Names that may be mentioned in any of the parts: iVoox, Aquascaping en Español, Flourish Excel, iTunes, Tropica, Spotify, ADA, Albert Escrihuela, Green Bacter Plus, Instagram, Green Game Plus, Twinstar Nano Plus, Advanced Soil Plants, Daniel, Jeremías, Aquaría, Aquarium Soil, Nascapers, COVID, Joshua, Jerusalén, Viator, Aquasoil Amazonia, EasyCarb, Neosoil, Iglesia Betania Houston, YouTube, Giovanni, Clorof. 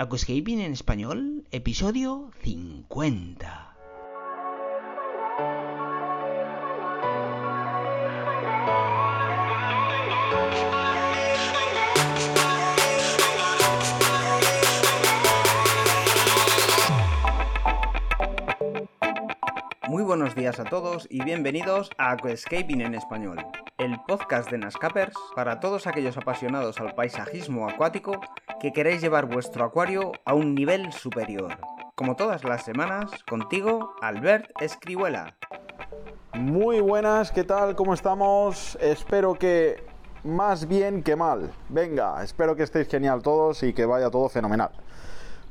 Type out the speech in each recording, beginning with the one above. Aquascaping en Español, episodio 50. Muy buenos días a todos y bienvenidos a Aquascaping en Español, el podcast de Nascapers para todos aquellos apasionados al paisajismo acuático que queréis llevar vuestro acuario a un nivel superior. Como todas las semanas, contigo, Albert Escrihuela. Muy buenas, ¿qué tal? ¿Cómo estamos? Espero que más bien que mal. Venga, espero que estéis genial todos y que vaya todo fenomenal.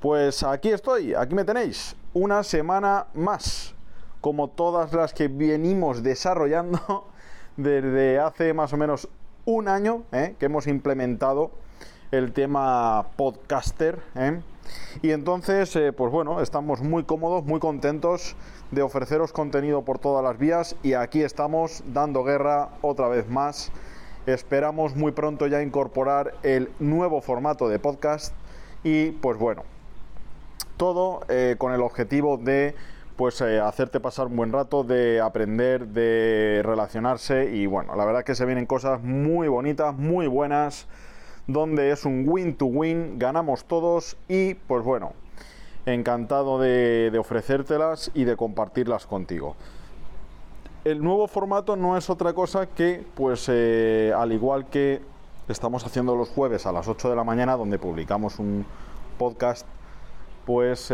Pues aquí estoy, aquí me tenéis, una semana más, como todas las que venimos desarrollando desde hace más o menos un año, que hemos implementado el tema podcaster, y entonces pues bueno, estamos muy cómodos, muy contentos de ofreceros contenido por todas las vías, y aquí estamos dando guerra otra vez más. Esperamos muy pronto ya incorporar el nuevo formato de podcast y pues bueno, todo con el objetivo de pues hacerte pasar un buen rato, de aprender, de relacionarse. Y bueno, la verdad es que se vienen cosas muy bonitas, muy buenas, donde es un win-to-win, ganamos todos. Y pues bueno, encantado de ofrecértelas y de compartirlas contigo. El nuevo formato no es otra cosa que, pues al igual que estamos haciendo los jueves a las 8 de la mañana, donde publicamos un podcast, pues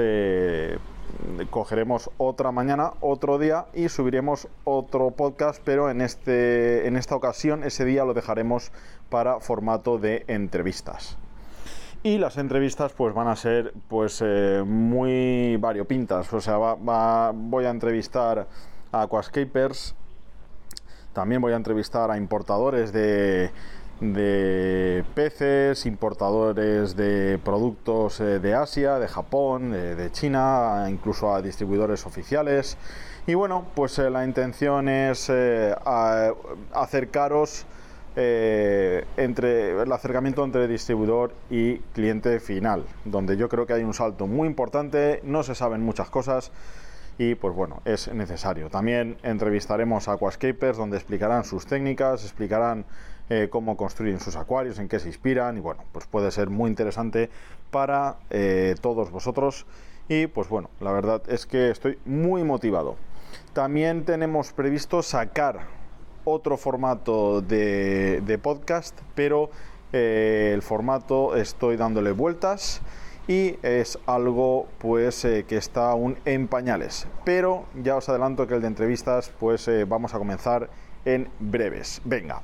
cogeremos otra mañana, otro día, y subiremos otro podcast, pero en esta ocasión ese día lo dejaremos para formato de entrevistas. Y las entrevistas pues van a ser pues muy variopintas. O sea, voy a entrevistar a aquascapers, también voy a entrevistar a importadores de peces, importadores de productos de Asia, de Japón, de China, incluso a distribuidores oficiales. Y bueno, pues la intención es acercaros, el acercamiento entre distribuidor y cliente final, donde yo creo que hay un salto muy importante, no se saben muchas cosas y pues bueno, es necesario. También entrevistaremos a aquascapers, donde explicarán sus técnicas, explicarán cómo construyen sus acuarios, en qué se inspiran, y bueno, pues puede ser muy interesante para todos vosotros. Y pues bueno, la verdad es que estoy muy motivado. También tenemos previsto sacar otro formato de podcast, pero el formato estoy dándole vueltas y es algo pues que está aún en pañales, pero ya os adelanto que el de entrevistas pues vamos a comenzar en breves. Venga,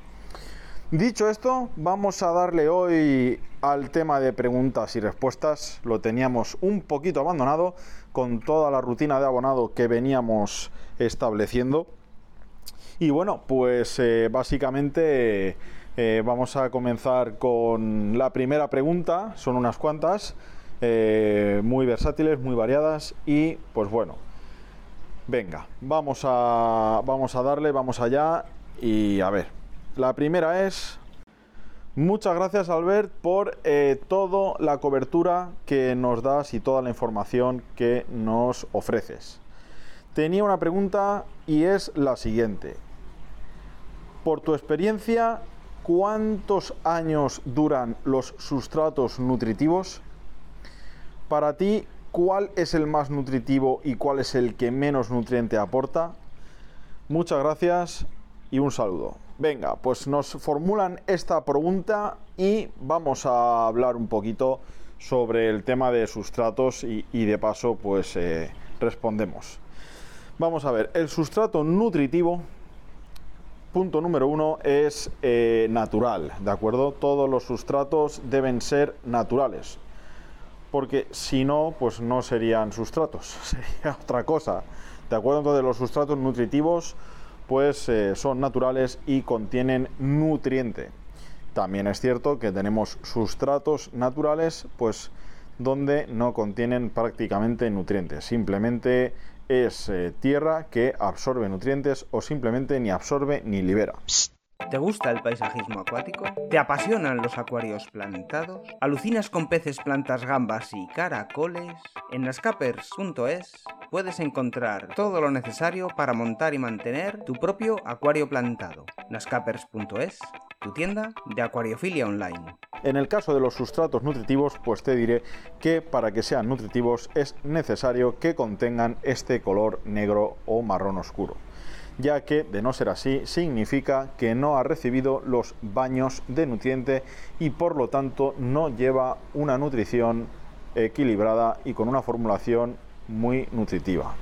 dicho esto, vamos a darle hoy al tema de preguntas y respuestas. Lo teníamos un poquito abandonado con toda la rutina de abonado que veníamos estableciendo. Y bueno, pues básicamente vamos a comenzar con la primera pregunta. Son unas cuantas, muy versátiles, muy variadas, y pues bueno, venga, vamos a darle, vamos allá. Y a ver, la primera es: muchas gracias, Albert, por toda la cobertura que nos das y toda la información que nos ofreces. Tenía una pregunta y es la siguiente: por tu experiencia, ¿cuántos años duran los sustratos nutritivos? Para ti, ¿cuál es el más nutritivo y cuál es el que menos nutriente aporta? Muchas gracias y un saludo. Venga, pues nos formulan esta pregunta y vamos a hablar un poquito sobre el tema de sustratos y de paso pues respondemos. Vamos a ver, el sustrato nutritivo, punto número 1, es natural, ¿de acuerdo? Todos los sustratos deben ser naturales, porque si no, pues no serían sustratos, sería otra cosa, ¿de acuerdo? Entonces los sustratos nutritivos pues son naturales y contienen nutriente. También es cierto que tenemos sustratos naturales pues donde no contienen prácticamente nutrientes, simplemente es tierra que absorbe nutrientes o simplemente ni absorbe ni libera. ¿Te gusta el paisajismo acuático? ¿Te apasionan los acuarios plantados? ¿Alucinas con peces, plantas, gambas y caracoles? En Nascapers.es puedes encontrar todo lo necesario para montar y mantener tu propio acuario plantado. Nascapers.es, tu tienda de acuariofilia online. En el caso de los sustratos nutritivos, pues te diré que para que sean nutritivos es necesario que contengan este color negro o marrón oscuro, ya que, de no ser así, significa que no ha recibido los baños de nutriente y por lo tanto no lleva una nutrición equilibrada y con una formulación muy nutritiva.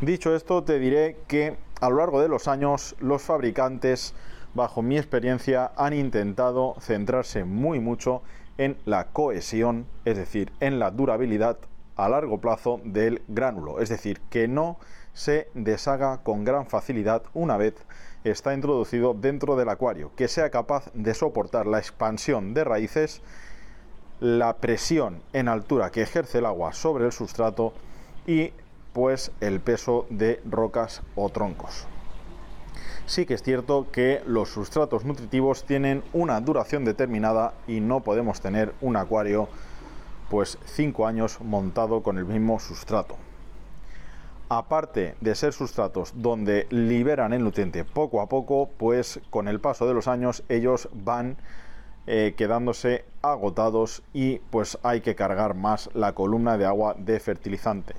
Dicho esto, te diré que a lo largo de los años los fabricantes, bajo mi experiencia, han intentado centrarse mucho en la cohesión, es decir, en la durabilidad a largo plazo del gránulo, es decir, que no se deshaga con gran facilidad una vez está introducido dentro del acuario, que sea capaz de soportar la expansión de raíces, la presión en altura que ejerce el agua sobre el sustrato y pues el peso de rocas o troncos. Sí que es cierto que los sustratos nutritivos tienen una duración determinada y no podemos tener un acuario pues 5 años montado con el mismo sustrato. Aparte de ser sustratos donde liberan el nutriente poco a poco, pues con el paso de los años ellos van quedándose agotados y pues hay que cargar más la columna de agua de fertilizante.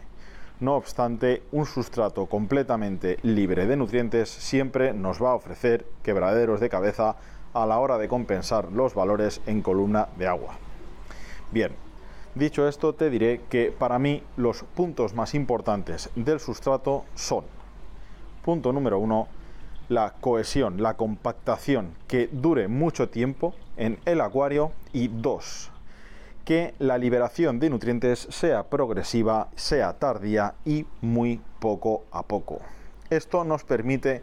No obstante, un sustrato completamente libre de nutrientes siempre nos va a ofrecer quebraderos de cabeza a la hora de compensar los valores en columna de agua. Bien. Dicho esto, te diré que para mí los puntos más importantes del sustrato son: punto número 1, la cohesión, la compactación que dure mucho tiempo en el acuario, y 2, que la liberación de nutrientes sea progresiva, sea tardía y muy poco a poco. Esto nos permite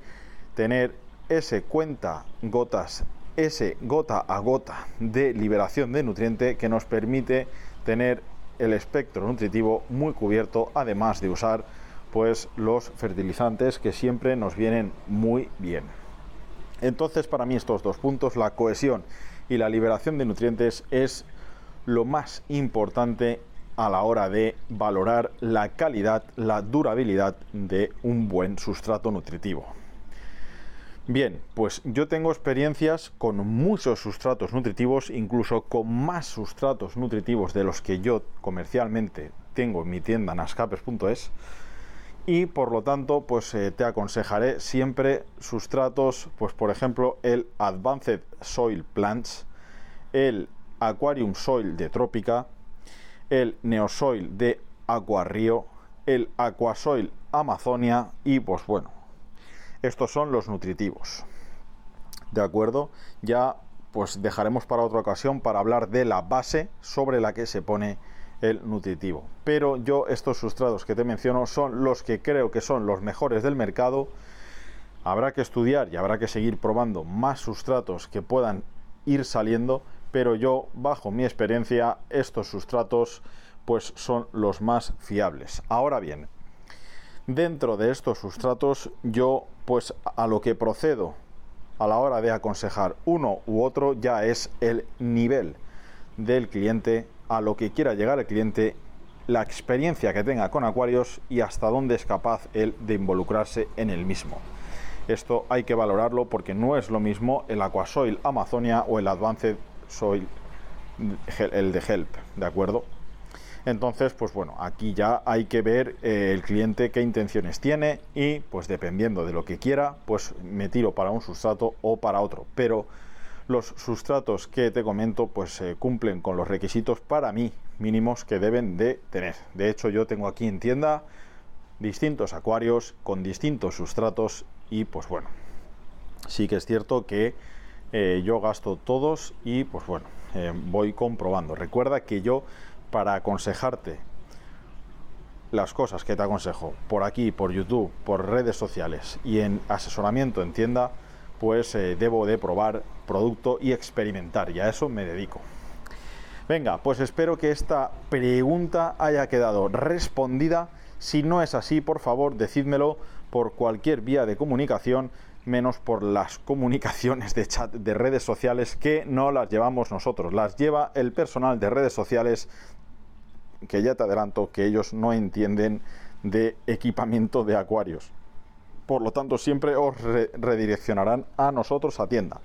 tener ese cuenta gotas, ese gota a gota de liberación de nutriente que nos permite tener el espectro nutritivo muy cubierto, además de usar pues los fertilizantes que siempre nos vienen muy bien. Entonces, para mí estos dos puntos, la cohesión y la liberación de nutrientes, es lo más importante a la hora de valorar la calidad, la durabilidad de un buen sustrato nutritivo. Bien, pues yo tengo experiencias con muchos sustratos nutritivos, incluso con más sustratos nutritivos de los que yo comercialmente tengo en mi tienda Nascapers.es, y por lo tanto pues te aconsejaré siempre sustratos, pues por ejemplo el Advanced Soil Plants, el Aquarium Soil de Tropica, el Neosoil de Aquaría, el Aquasoil Amazonia y pues bueno, estos son los nutritivos, ¿de acuerdo? Ya pues dejaremos para otra ocasión para hablar de la base sobre la que se pone el nutritivo. Pero yo estos sustratos que te menciono son los que creo que son los mejores del mercado. Habrá que estudiar y habrá que seguir probando más sustratos que puedan ir saliendo, pero yo, bajo mi experiencia, estos sustratos pues son los más fiables. Ahora bien, dentro de estos sustratos yo pues a lo que procedo a la hora de aconsejar uno u otro ya es el nivel del cliente, a lo que quiera llegar el cliente, la experiencia que tenga con acuarios y hasta dónde es capaz él de involucrarse en el mismo. Esto hay que valorarlo porque no es lo mismo el Aquasoil Amazonia o el Advanced Soil, el de Help, ¿de acuerdo? Entonces, pues bueno, aquí ya hay que ver el cliente qué intenciones tiene y pues dependiendo de lo que quiera, pues me tiro para un sustrato o para otro. Pero los sustratos que te comento pues cumplen con los requisitos para mí mínimos que deben de tener. De hecho, yo tengo aquí en tienda distintos acuarios con distintos sustratos y pues bueno, sí que es cierto que yo gasto todos y pues bueno, voy comprobando. Recuerda que yo, para aconsejarte las cosas que te aconsejo por aquí, por YouTube, por redes sociales y en asesoramiento en tienda, pues debo de probar producto y experimentar, y a eso me dedico. Venga, pues espero que esta pregunta haya quedado respondida. Si no es así, por favor, decídmelo por cualquier vía de comunicación, menos por las comunicaciones de chat de redes sociales, que no las llevamos nosotros, las lleva el personal de redes sociales, que ya te adelanto que ellos no entienden de equipamiento de acuarios. Por lo tanto, siempre os redireccionarán a nosotros a tienda.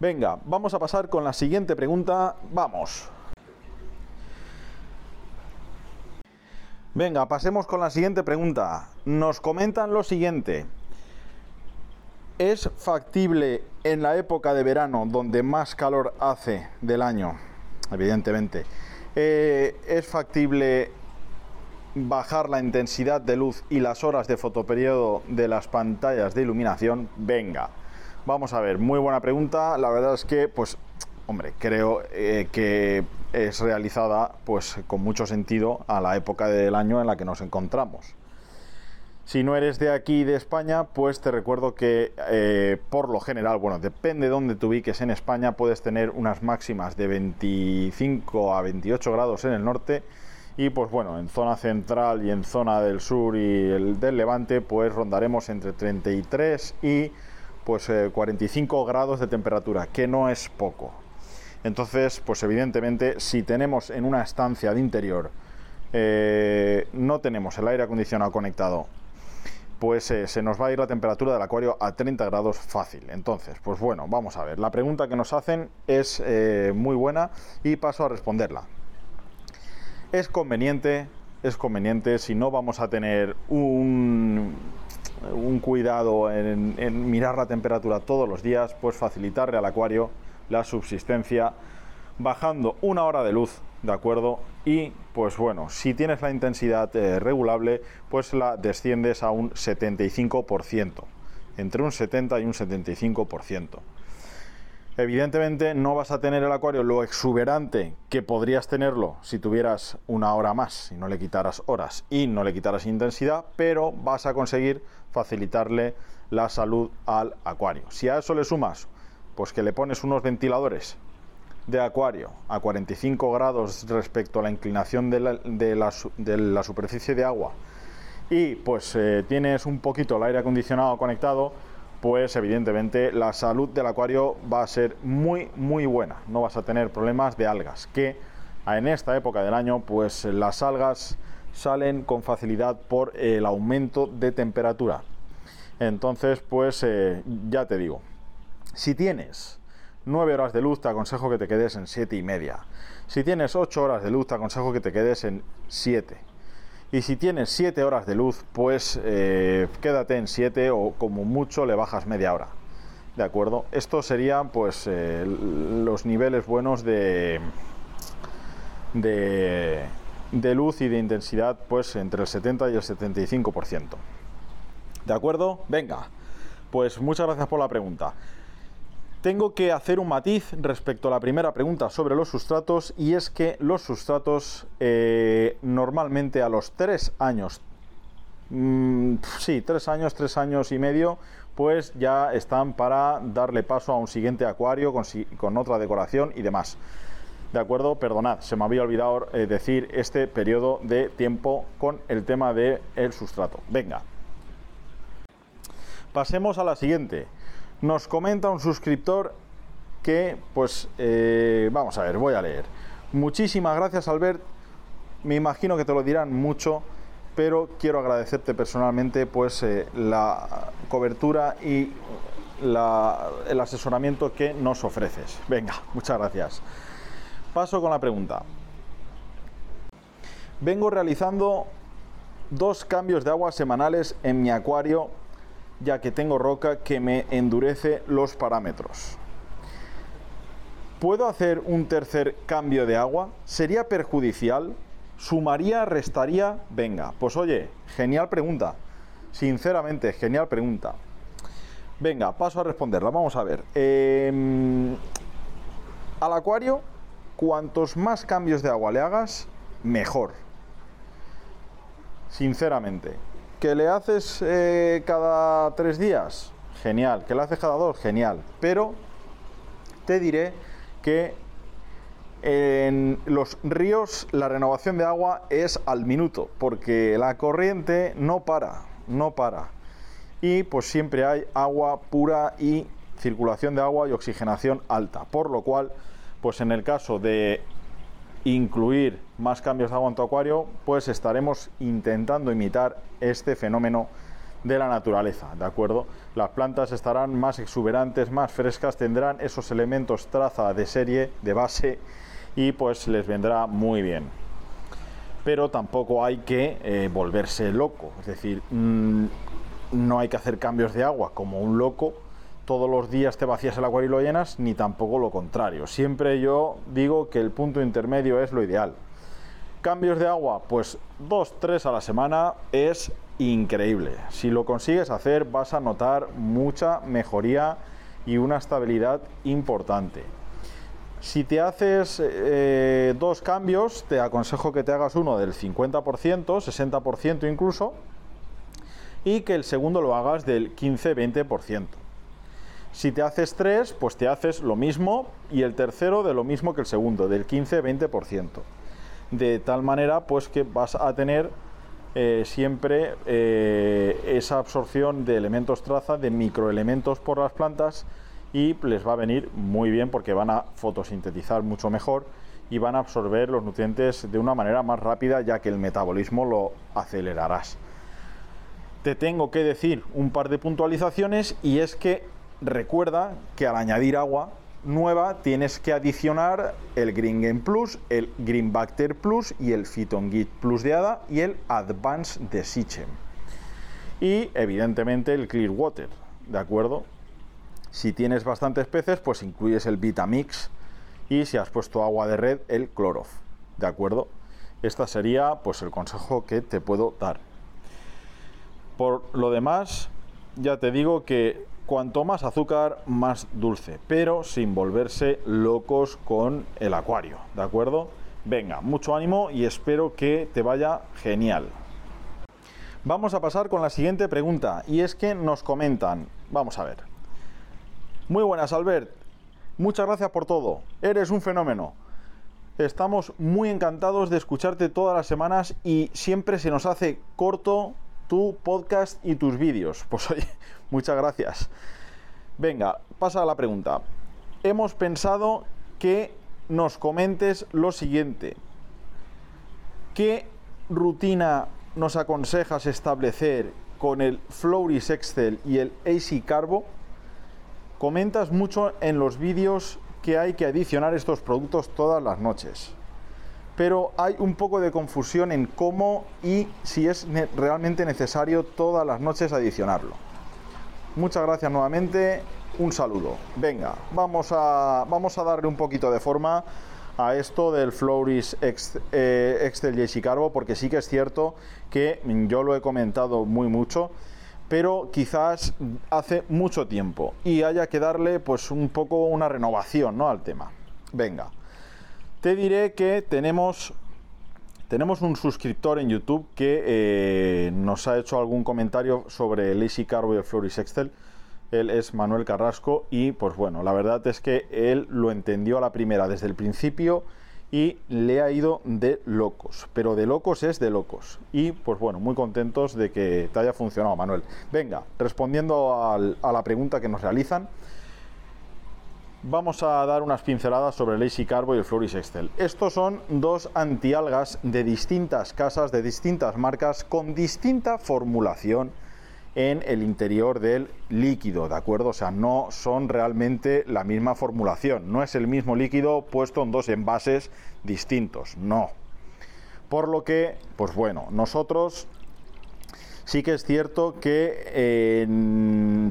Venga, vamos a pasar con la siguiente pregunta. Vamos. Venga, pasemos con la siguiente pregunta. Nos comentan lo siguiente. ¿Es factible en la época de verano, donde más calor hace del año, evidentemente, es factible bajar la intensidad de luz y las horas de fotoperiodo de las pantallas de iluminación? Venga, vamos a ver, muy buena pregunta. La verdad es que, pues, hombre, creo que es realizada, pues, con mucho sentido a la época del año en la que nos encontramos. Si no eres de aquí, de España, pues te recuerdo que por lo general, bueno, depende de dónde te ubiques en España, puedes tener unas máximas de 25 a 28 grados en el norte y, pues bueno, en zona central y en zona del sur y el del levante, pues rondaremos entre 33 y pues 45 grados de temperatura, que no es poco. Entonces, pues evidentemente, si tenemos en una estancia de interior, no tenemos el aire acondicionado conectado, pues se nos va a ir la temperatura del acuario a 30 grados fácil. Entonces, pues bueno, vamos a ver. La pregunta que nos hacen es muy buena y paso a responderla. Es conveniente, si no vamos a tener un cuidado en mirar la temperatura todos los días, pues facilitarle al acuario la subsistencia bajando una hora de luz, ¿de acuerdo? Y, pues bueno, si tienes la intensidad regulable, pues la desciendes a un 75%, entre un 70 y un 75%. Evidentemente no vas a tener el acuario lo exuberante que podrías tenerlo si tuvieras una hora más, si no le quitaras horas y no le quitaras intensidad, pero vas a conseguir facilitarle la salud al acuario. Si a eso le sumas, pues que le pones unos ventiladores de acuario a 45 grados respecto a la inclinación de la superficie de agua y pues tienes un poquito el aire acondicionado conectado, pues evidentemente la salud del acuario va a ser muy muy buena. No vas a tener problemas de algas, que en esta época del año pues las algas salen con facilidad por el aumento de temperatura. Entonces, pues ya te digo, si tienes 9 horas de luz, te aconsejo que te quedes en 7 y media. Si tienes 8 horas de luz, te aconsejo que te quedes en 7. Y si tienes 7 horas de luz, pues quédate en 7, o como mucho le bajas media hora, ¿de acuerdo? Estos serían, pues, los niveles buenos de luz y de intensidad, pues entre el 70 y el 75%, ¿de acuerdo? Venga, pues muchas gracias por la pregunta. Tengo que hacer un matiz respecto a la primera pregunta sobre los sustratos, y es que los sustratos normalmente a los 3 años, 3 años y medio, pues ya están para darle paso a un siguiente acuario con otra decoración y demás. ¿De acuerdo? Perdonad, se me había olvidado decir este periodo de tiempo con el tema del sustrato. Venga, pasemos a la siguiente. Nos comenta un suscriptor que, pues, vamos a ver, voy a leer. Muchísimas gracias, Albert. Me imagino que te lo dirán mucho, pero quiero agradecerte personalmente, pues, la cobertura y el asesoramiento que nos ofreces. Venga, muchas gracias. Paso con la pregunta. Vengo realizando 2 cambios de agua semanales en mi acuario, ya que tengo roca que me endurece los parámetros. ¿Puedo hacer un tercer cambio de agua? ¿Sería perjudicial? ¿Sumaría, restaría? Venga, pues oye, genial pregunta. Sinceramente, genial pregunta. Venga, paso a responderla. Vamos a ver. Al acuario, cuantos más cambios de agua le hagas, mejor. Sinceramente. ¿Que le haces cada 3 días? Genial. ¿Que le haces cada 2? Genial. Pero te diré que en los ríos la renovación de agua es al minuto, porque la corriente no para. y pues siempre hay agua pura y circulación de agua y oxigenación alta, por lo cual pues en el caso de incluir más cambios de agua en tu acuario, pues estaremos intentando imitar este fenómeno de la naturaleza, ¿de acuerdo? Las plantas estarán más exuberantes, más frescas, tendrán esos elementos traza de serie, de base, y pues les vendrá muy bien. Pero tampoco hay que volverse loco, es decir, no hay que hacer cambios de agua como un loco, todos los días te vacías el acuario y lo llenas, ni tampoco lo contrario. Siempre yo digo que el punto intermedio es lo ideal. Cambios de agua, pues 2-3 a la semana es increíble. Si lo consigues hacer, vas a notar mucha mejoría y una estabilidad importante. Si te haces 2 cambios, te aconsejo que te hagas uno del 50%, 60% incluso, y que el segundo lo hagas del 15-20%. Si te haces 3, pues te haces lo mismo, y el tercero de lo mismo que el segundo, del 15-20%. De tal manera pues que vas a tener siempre esa absorción de elementos traza, de microelementos por las plantas, y les va a venir muy bien porque van a fotosintetizar mucho mejor y van a absorber los nutrientes de una manera más rápida, ya que el metabolismo lo acelerarás. Te tengo que decir un par de puntualizaciones, y es que recuerda que al añadir agua nueva tienes que adicionar el Green Game Plus, el Green Bacter Plus y el Phyton-Git Plus de ADA y el Advanced de Sichem. Y evidentemente el Clear Water, ¿de acuerdo? Si tienes bastantes peces, pues incluyes el Vitamix, y si has puesto agua de red, el Clorof, ¿de acuerdo? Este sería pues el consejo que te puedo dar. Por lo demás, ya te digo que cuanto más azúcar, más dulce, pero sin volverse locos con el acuario, ¿de acuerdo? Venga, mucho ánimo y espero que te vaya genial. Vamos a pasar con la siguiente pregunta, y es que nos comentan, vamos a ver. Muy buenas, Albert, muchas gracias por todo, eres un fenómeno. Estamos muy encantados de escucharte todas las semanas y siempre se nos hace corto tu podcast y tus vídeos. Pues oye, muchas gracias. Venga, pasa a la pregunta. Hemos pensado que nos comentes lo siguiente. ¿Qué rutina nos aconsejas establecer con el Flourish Excel y el EasyCarb? Comentas mucho en los vídeos que hay que adicionar estos productos todas las noches, pero hay un poco de confusión en cómo y si es realmente necesario todas las noches adicionarlo. Muchas gracias nuevamente, un saludo. Venga, vamos a darle un poquito de forma a esto del Flourish Excel y EasyCarb, porque sí que es cierto que yo lo he comentado muy mucho, pero quizás hace mucho tiempo y haya que darle pues un poco una renovación, ¿no?, al tema. Venga. Te diré que tenemos un suscriptor en YouTube que nos ha hecho algún comentario sobre el EasyCarb y el Flourish Excel. Él es Manuel Carrasco y pues bueno, la verdad es que él lo entendió a la primera desde el principio y le ha ido de locos, pero de locos es de locos. Y pues bueno, muy contentos de que te haya funcionado, Manuel. Venga, respondiendo a la pregunta que nos realizan, vamos a dar unas pinceladas sobre el EasyCarb y el Flourish Excel. Estos son 2 antialgas de distintas casas, de distintas marcas, con distinta formulación en el interior del líquido, ¿de acuerdo? O sea, no son realmente la misma formulación, no es el mismo líquido puesto en 2 envases distintos, no. Por lo que, pues bueno, nosotros sí que es cierto que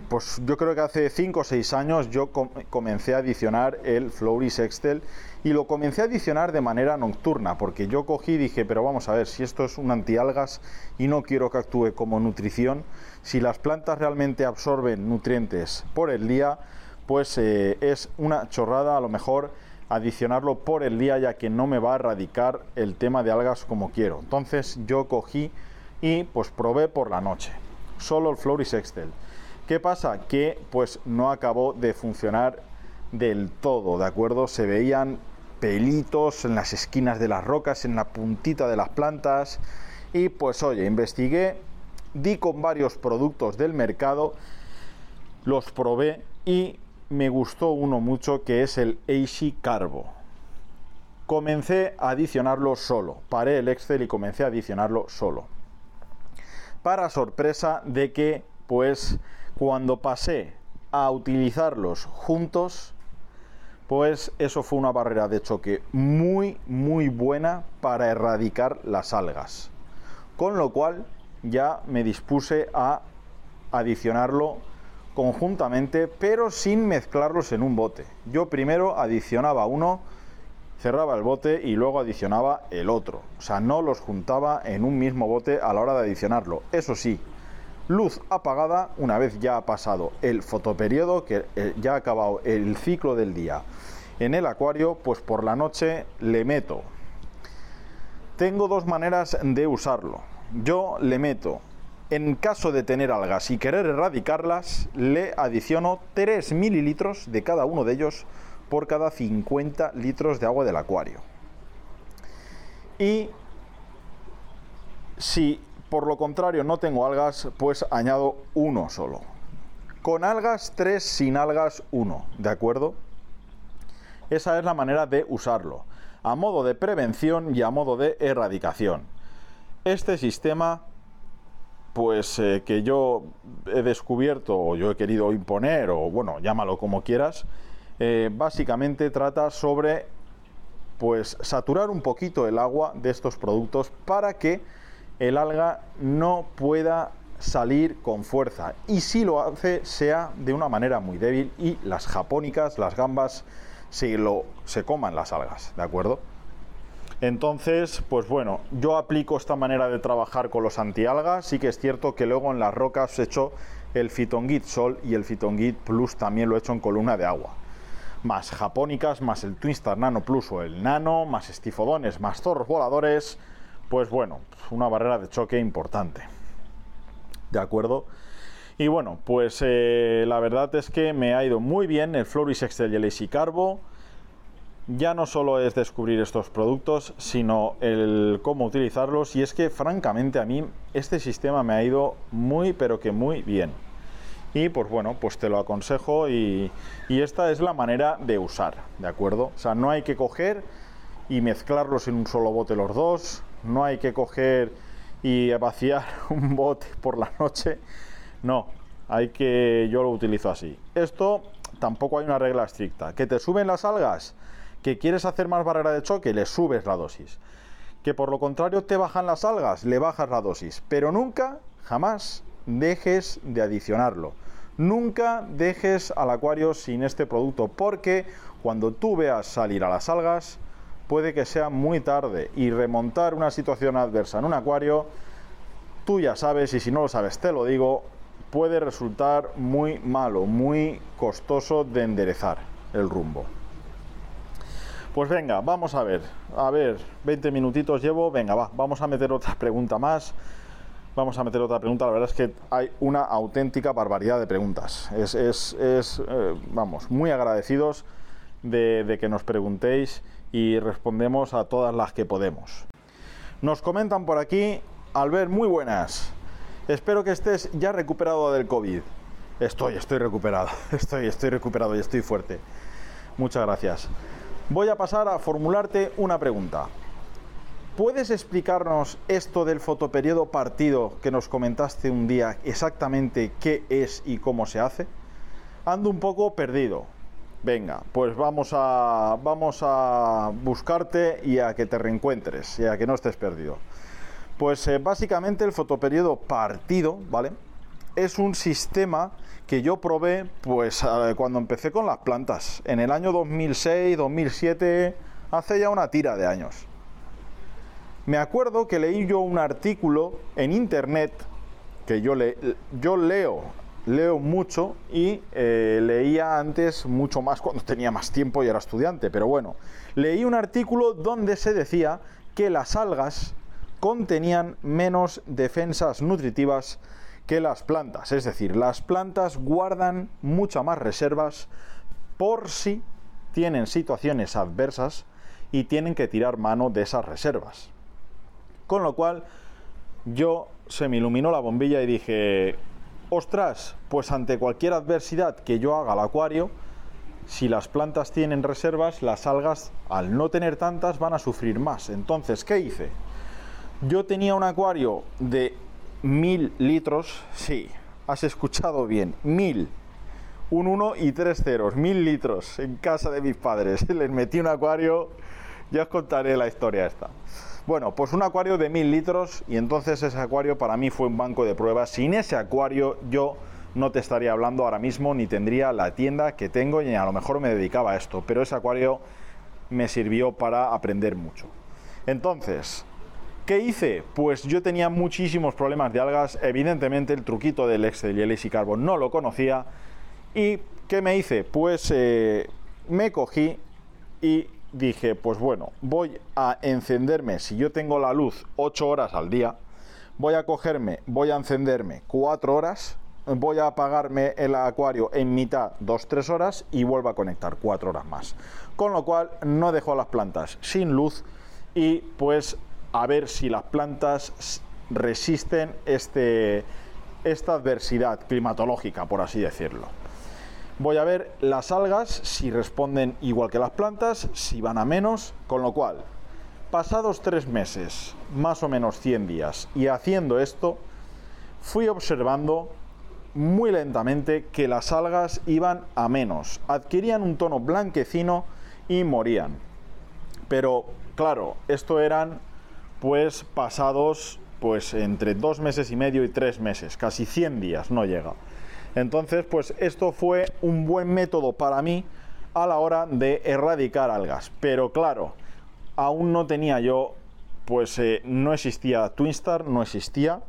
pues yo creo que hace 5 o 6 años yo comencé a adicionar el Flourish Excel, y lo comencé a adicionar de manera nocturna, porque yo cogí y dije, pero vamos a ver, si esto es un antialgas y no quiero que actúe como nutrición, si las plantas realmente absorben nutrientes por el día, pues es una chorrada a lo mejor adicionarlo por el día, ya que no me va a erradicar el tema de algas como quiero. Entonces yo cogí y pues probé por la noche solo el Flourish Excel. ¿Qué pasa? Que pues no acabó de funcionar del todo, ¿de acuerdo? Se veían pelitos en las esquinas de las rocas, en la puntita de las plantas, y pues oye, investigué di con varios productos del mercado, los probé y me gustó uno mucho, que es el EasyCarb. Comencé a adicionarlo solo, paré el Excel y comencé a adicionarlo solo. Para sorpresa de que, pues, cuando pasé a utilizarlos juntos, pues eso fue una barrera de choque muy buena para erradicar las algas. Con lo cual ya me dispuse a adicionarlo conjuntamente, pero sin mezclarlos en un bote. Yo primero adicionaba uno, cerraba el bote y luego adicionaba el otro. O sea, no los juntaba en un mismo bote a la hora de adicionarlo. Eso sí, luz apagada una vez ya ha pasado el fotoperiodo, que ya ha acabado el ciclo del día. En el acuario, pues por la noche le meto. Tengo dos maneras de usarlo. Yo le meto, en caso de tener algas y querer erradicarlas, le adiciono 3 mililitros de cada uno de ellos por cada 50 litros de agua del acuario. Y si por lo contrario no tengo algas, pues añado uno solo. Con algas 3, sin algas 1, ¿de acuerdo? Esa es la manera de usarlo, a modo de prevención y a modo de erradicación. Este sistema, pues que yo he descubierto o yo he querido imponer, o bueno, llámalo como quieras, básicamente trata sobre, pues, saturar un poquito el agua de estos productos para que el alga no pueda salir con fuerza, y si lo hace sea de una manera muy débil y las japónicas, las gambas, se coman las algas, ¿de acuerdo? Entonces, pues bueno, yo aplico esta manera de trabajar con los antialgas. Sí que es cierto que luego en las rocas he hecho el Phyton-Git Sol y el Phyton-Git Plus, también lo he hecho en columna de agua. Más japónicas, más el Twinstar Nano Plus o el Nano, más estifodones, más zorros voladores. Pues bueno, una barrera de choque importante, ¿de acuerdo? Y bueno, pues la verdad es que me ha ido muy bien el Flourish Excel y el EasyCarb. Ya no solo es descubrir estos productos, sino el cómo utilizarlos, y es que francamente a mí este sistema me ha ido muy pero que muy bien. Y pues bueno, pues te lo aconsejo, y esta es la manera de usar, ¿de acuerdo? O sea, no hay que coger y mezclarlos en un solo bote los dos. No hay que coger y vaciar un bote por la noche. No, hay que, yo lo utilizo así. Esto tampoco hay una regla estricta. ¿Que te suben las algas? ¿Que quieres hacer más barrera de choque? Le subes la dosis. ¿Que por lo contrario te bajan las algas? Le bajas la dosis. Pero nunca, jamás dejes de adicionarlo. Nunca dejes al acuario sin este producto, porque cuando tú veas salir a las algas puede que sea muy tarde, y remontar una situación adversa en un acuario, tú ya sabes, y si no lo sabes te lo digo, puede resultar muy malo, muy costoso de enderezar el rumbo. Pues venga, vamos a ver, 20 minutitos llevo, venga va, vamos a meter otra pregunta más, la verdad es que hay una auténtica barbaridad de preguntas, vamos, muy agradecidos de que nos preguntéis, y respondemos a todas las que podemos. Nos comentan por aquí: Albert, muy buenas, espero que estés ya recuperado del COVID. Estoy recuperado, estoy recuperado y estoy fuerte. Muchas gracias. Voy a pasar a formularte una pregunta. ¿Puedes explicarnos esto del fotoperiodo partido que nos comentaste un día, exactamente qué es y cómo se hace? Ando un poco perdido. Venga, pues vamos a buscarte y a que te reencuentres y a que no estés perdido. Pues básicamente el fotoperiodo partido, ¿vale? Es un sistema que yo probé pues cuando empecé con las plantas, en el año 2006, 2007, hace ya una tira de años. Me acuerdo que leí yo un artículo en internet, que yo leo mucho, y leía antes mucho más cuando tenía más tiempo y era estudiante, pero bueno, leí un artículo donde se decía que las algas contenían menos defensas nutritivas que las plantas, es decir, las plantas guardan muchas más reservas por si tienen situaciones adversas y tienen que tirar mano de esas reservas. Con lo cual, yo se me iluminó la bombilla y dije, ostras, pues ante cualquier adversidad que yo haga al acuario, si las plantas tienen reservas, las algas, al no tener tantas, van a sufrir más. Entonces, ¿qué hice? Yo tenía un acuario de 1000 litros, sí, has escuchado bien, 1000, un 1 y 3 ceros, 1000 litros en casa de mis padres. Les metí un acuario, ya os contaré la historia esta. Bueno, pues un acuario de 1000 litros, y entonces ese acuario para mí fue un banco de pruebas. Sin ese acuario yo no te estaría hablando ahora mismo, ni tendría la tienda que tengo, y a lo mejor me dedicaba a esto, pero ese acuario me sirvió para aprender mucho. Entonces, ¿qué hice? Pues yo tenía muchísimos problemas de algas, evidentemente el truquito del Excel y el EasyCarb no lo conocía, y ¿qué me hice? Pues me cogí y dije, pues bueno, voy a encenderme, si yo tengo la luz 8 horas al día, voy a encenderme 4 horas, voy a apagarme el acuario en mitad 2-3 horas y vuelvo a conectar 4 horas más. Con lo cual no dejo a las plantas sin luz, y pues a ver si las plantas resisten esta adversidad climatológica, por así decirlo. Voy a ver las algas si responden igual que las plantas, si van a menos, con lo cual, pasados 3 meses, más o menos 100 días, y haciendo esto, fui observando muy lentamente que las algas iban a menos, adquirían un tono blanquecino y morían. Pero, claro, esto eran, pues, pasados, pues, entre 2 meses y medio y 3 meses, casi 100 días, no llega. Entonces, pues esto fue un buen método para mí a la hora de erradicar algas. Pero claro, aún no tenía yo, pues no existía Twinstar, no existía.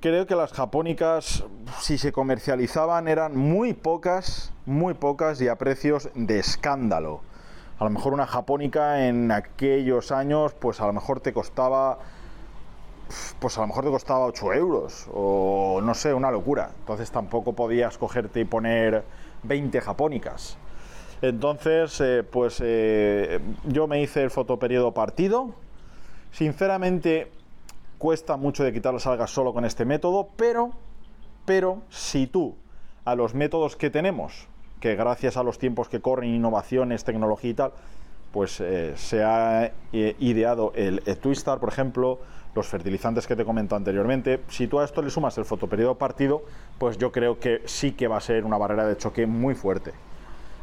Creo que las japónicas, si se comercializaban, eran muy pocas y a precios de escándalo. A lo mejor una japónica en aquellos años, pues a lo mejor te costaba... 8 euros o no sé, una locura. Entonces tampoco podías cogerte y poner 20 japónicas. Entonces, yo me hice el fotoperiodo partido. Sinceramente, cuesta mucho de quitar las algas solo con este método, pero si tú, a los métodos que tenemos, que gracias a los tiempos que corren, innovaciones, tecnología y tal, pues se ha ideado el Twinstar, por ejemplo, los fertilizantes que te comento anteriormente. Si tú a esto le sumas el fotoperiodo partido, pues yo creo que sí que va a ser una barrera de choque muy fuerte.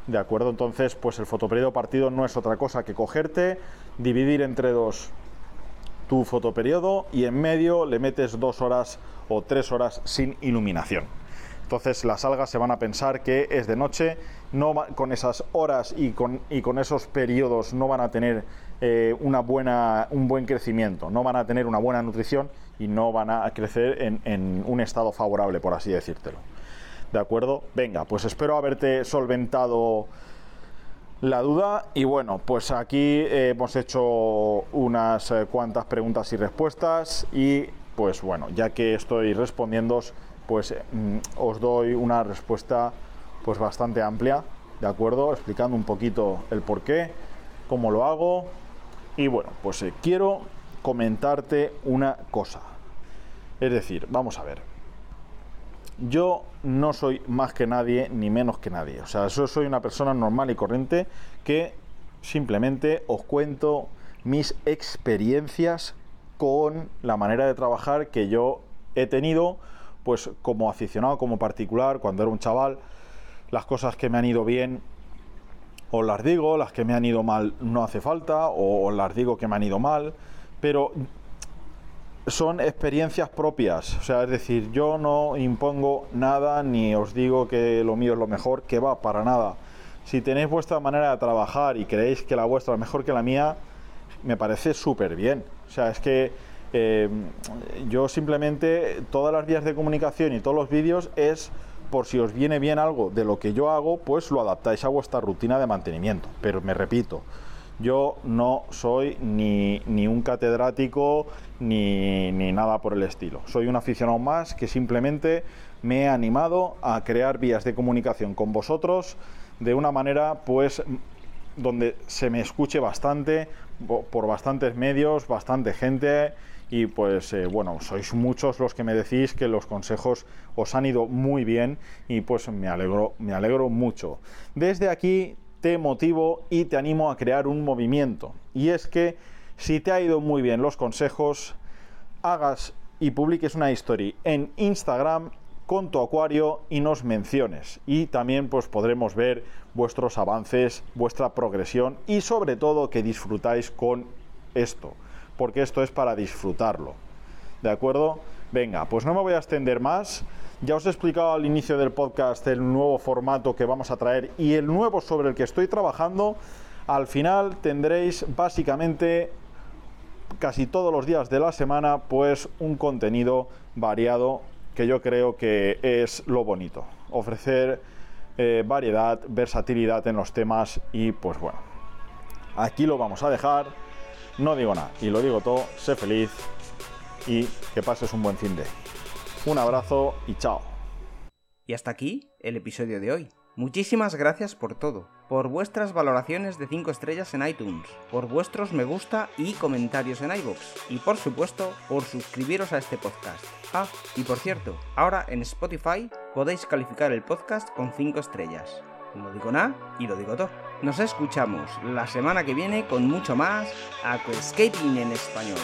¿De acuerdo? Entonces, pues el fotoperiodo partido no es otra cosa que cogerte, dividir entre dos tu fotoperiodo y en medio le metes 2 horas o 3 horas sin iluminación. Entonces las algas se van a pensar que es de noche, no va, con esas horas y con esos periodos no van a tener un buen crecimiento, no van a tener una buena nutrición y no van a crecer en un estado favorable, por así decírtelo. ¿De acuerdo? Venga, pues espero haberte solventado la duda, y bueno, pues aquí hemos hecho unas cuantas preguntas y respuestas, y pues bueno, ya que estoy respondiéndoos, pues os doy una respuesta pues bastante amplia, ¿de acuerdo? Explicando un poquito el porqué, cómo lo hago, y bueno, pues quiero comentarte una cosa. Es decir, vamos a ver, yo no soy más que nadie ni menos que nadie, o sea, yo soy una persona normal y corriente que simplemente os cuento mis experiencias con la manera de trabajar que yo he tenido, pues como aficionado, como particular, cuando era un chaval. Las cosas que me han ido bien os las digo, las que me han ido mal no hace falta, o os las digo que me han ido mal, pero son experiencias propias, o sea, es decir, yo no impongo nada, ni os digo que lo mío es lo mejor, que va, para nada. Si tenéis vuestra manera de trabajar y creéis que la vuestra es mejor que la mía, me parece súper bien, o sea, es que yo simplemente, todas las vías de comunicación y todos los vídeos es por si os viene bien algo de lo que yo hago, pues lo adaptáis a vuestra rutina de mantenimiento. Pero me repito, yo no soy ni un catedrático ni nada por el estilo. Soy un aficionado más que simplemente me he animado a crear vías de comunicación con vosotros de una manera pues donde se me escuche bastante, por bastantes medios, bastante gente, y pues bueno, sois muchos los que me decís que los consejos os han ido muy bien y pues me alegro mucho. Desde aquí te motivo y te animo a crear un movimiento, y es que si te ha ido muy bien los consejos, hagas y publiques una story en Instagram con tu acuario y nos menciones, y también pues podremos ver vuestros avances, vuestra progresión y sobre todo que disfrutáis con esto, porque esto es para disfrutarlo, ¿de acuerdo? Venga, pues no me voy a extender más. Ya os he explicado al inicio del podcast el nuevo formato que vamos a traer y el nuevo sobre el que estoy trabajando. Al final tendréis básicamente casi todos los días de la semana pues un contenido variado, que yo creo que es lo bonito, ofrecer variedad, versatilidad en los temas. Y pues bueno, aquí lo vamos a dejar, no digo nada y lo digo todo. Sé feliz y que pases un buen fin de. Un abrazo y chao. Y hasta aquí el episodio de hoy. Muchísimas gracias por todo, por vuestras valoraciones de 5 estrellas en iTunes, por vuestros me gusta y comentarios en iVoox, y por supuesto, por suscribiros a este podcast. Ah, y por cierto, ahora en Spotify podéis calificar el podcast con 5 estrellas. No digo nada y lo digo todo. Nos escuchamos la semana que viene con mucho más Aquascaping en Español.